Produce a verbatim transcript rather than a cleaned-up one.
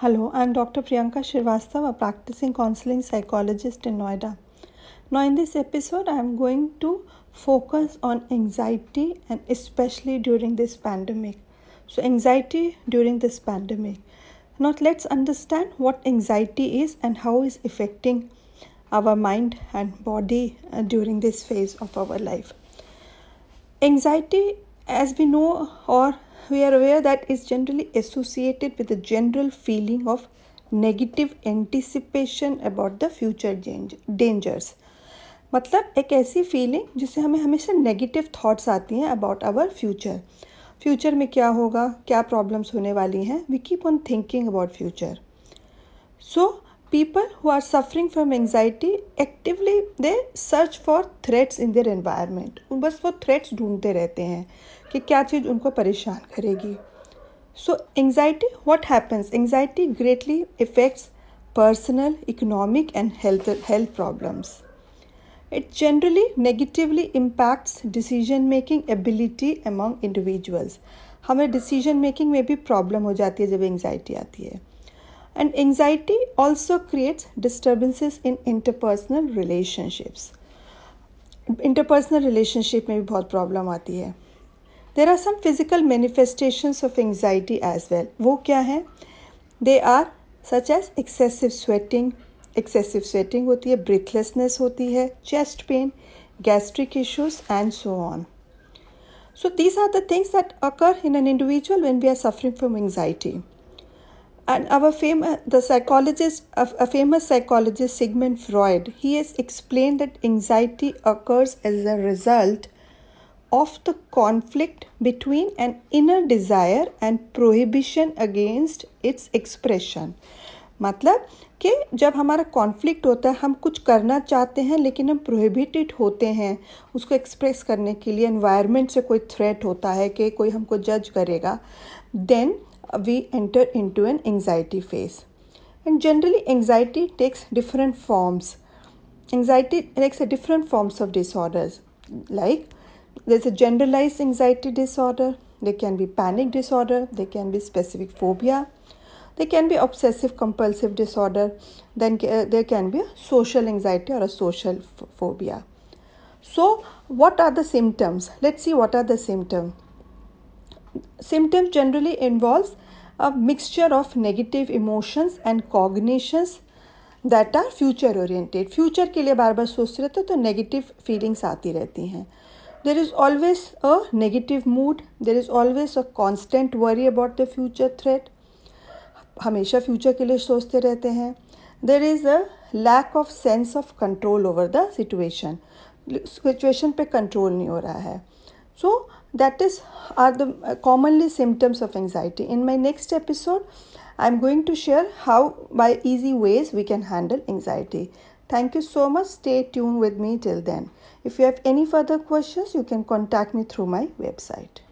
Hello, I am Doctor Priyanka Shrivastava, a practicing counseling psychologist in Noida. Now in this episode, I am going to focus on anxiety, and especially during this pandemic. So anxiety during this pandemic. Now let's understand what anxiety is and how it's affecting our mind and body during this phase of our life. Anxiety, as we know or we are aware, that is generally associated with a general feeling of negative anticipation about the future dangers. मतलब एक ऐसी feeling जिससे हमें हमेशा negative thoughts आती हैं about our future. Future में क्या होगा, क्या problems होने वाली हैं. We keep on thinking about future. So people who are suffering from anxiety actively they search for threats in their environment. बस वो threats ढूंढते रहते हैं कि क्या चीज़ उनको परेशान करेगी. So anxiety, what happens? Anxiety greatly affects personal, economic and health health problems. It generally negatively impacts decision making ability among individuals. हमें decision making में भी problem हो जाती है जब anxiety आती है. And anxiety also creates disturbances in interpersonal relationships. Interpersonal relationship में भी बहुत problem आती है. There are some physical manifestations of anxiety as well. वो क्या है? They are such as excessive sweating, excessive sweating होती है, breathlessness होती है, chest pain, gastric issues and so on. So these are the things that occur in an individual when we are suffering from anxiety. And our famous, the psychologist, a famous psychologist, Sigmund Freud, he has explained that anxiety occurs as a result of the conflict between an inner desire and prohibition against its expression. मतलब कि जब हमारा conflict होता है, हम कुछ करना चाहते हैं लेकिन हम prohibited होते हैं उसको express करने के लिए. environment से कोई threat होता है कि कोई हमको judge करेगा, then we enter into an anxiety phase. And generally anxiety takes different forms. Anxiety takes a different forms of disorders, like there's a generalized anxiety disorder, there can be panic disorder, there can be specific phobia, there can be obsessive compulsive disorder, then uh, there can be a social anxiety or a social phobia. So what are the symptoms? Let's see what are the symptoms. Symptoms generally involves a mixture of negative emotions and cognitions that are future oriented. Future के लिए बार बार सोचते रहते हो तो negative feelings आती रहती हैं. There is always a negative mood. There is always a constant worry about the future threat. हमेशा future के लिए सोचते रहते हैं. There is a lack of sense of control over the situation. Situation पे control नहीं हो रहा है. So that is are the commonly symptoms of anxiety. In my next episode, I am going to share how by easy ways we can handle anxiety. Thank you so much. Stay tuned with me till then. If you have any further questions, you can contact me through my website.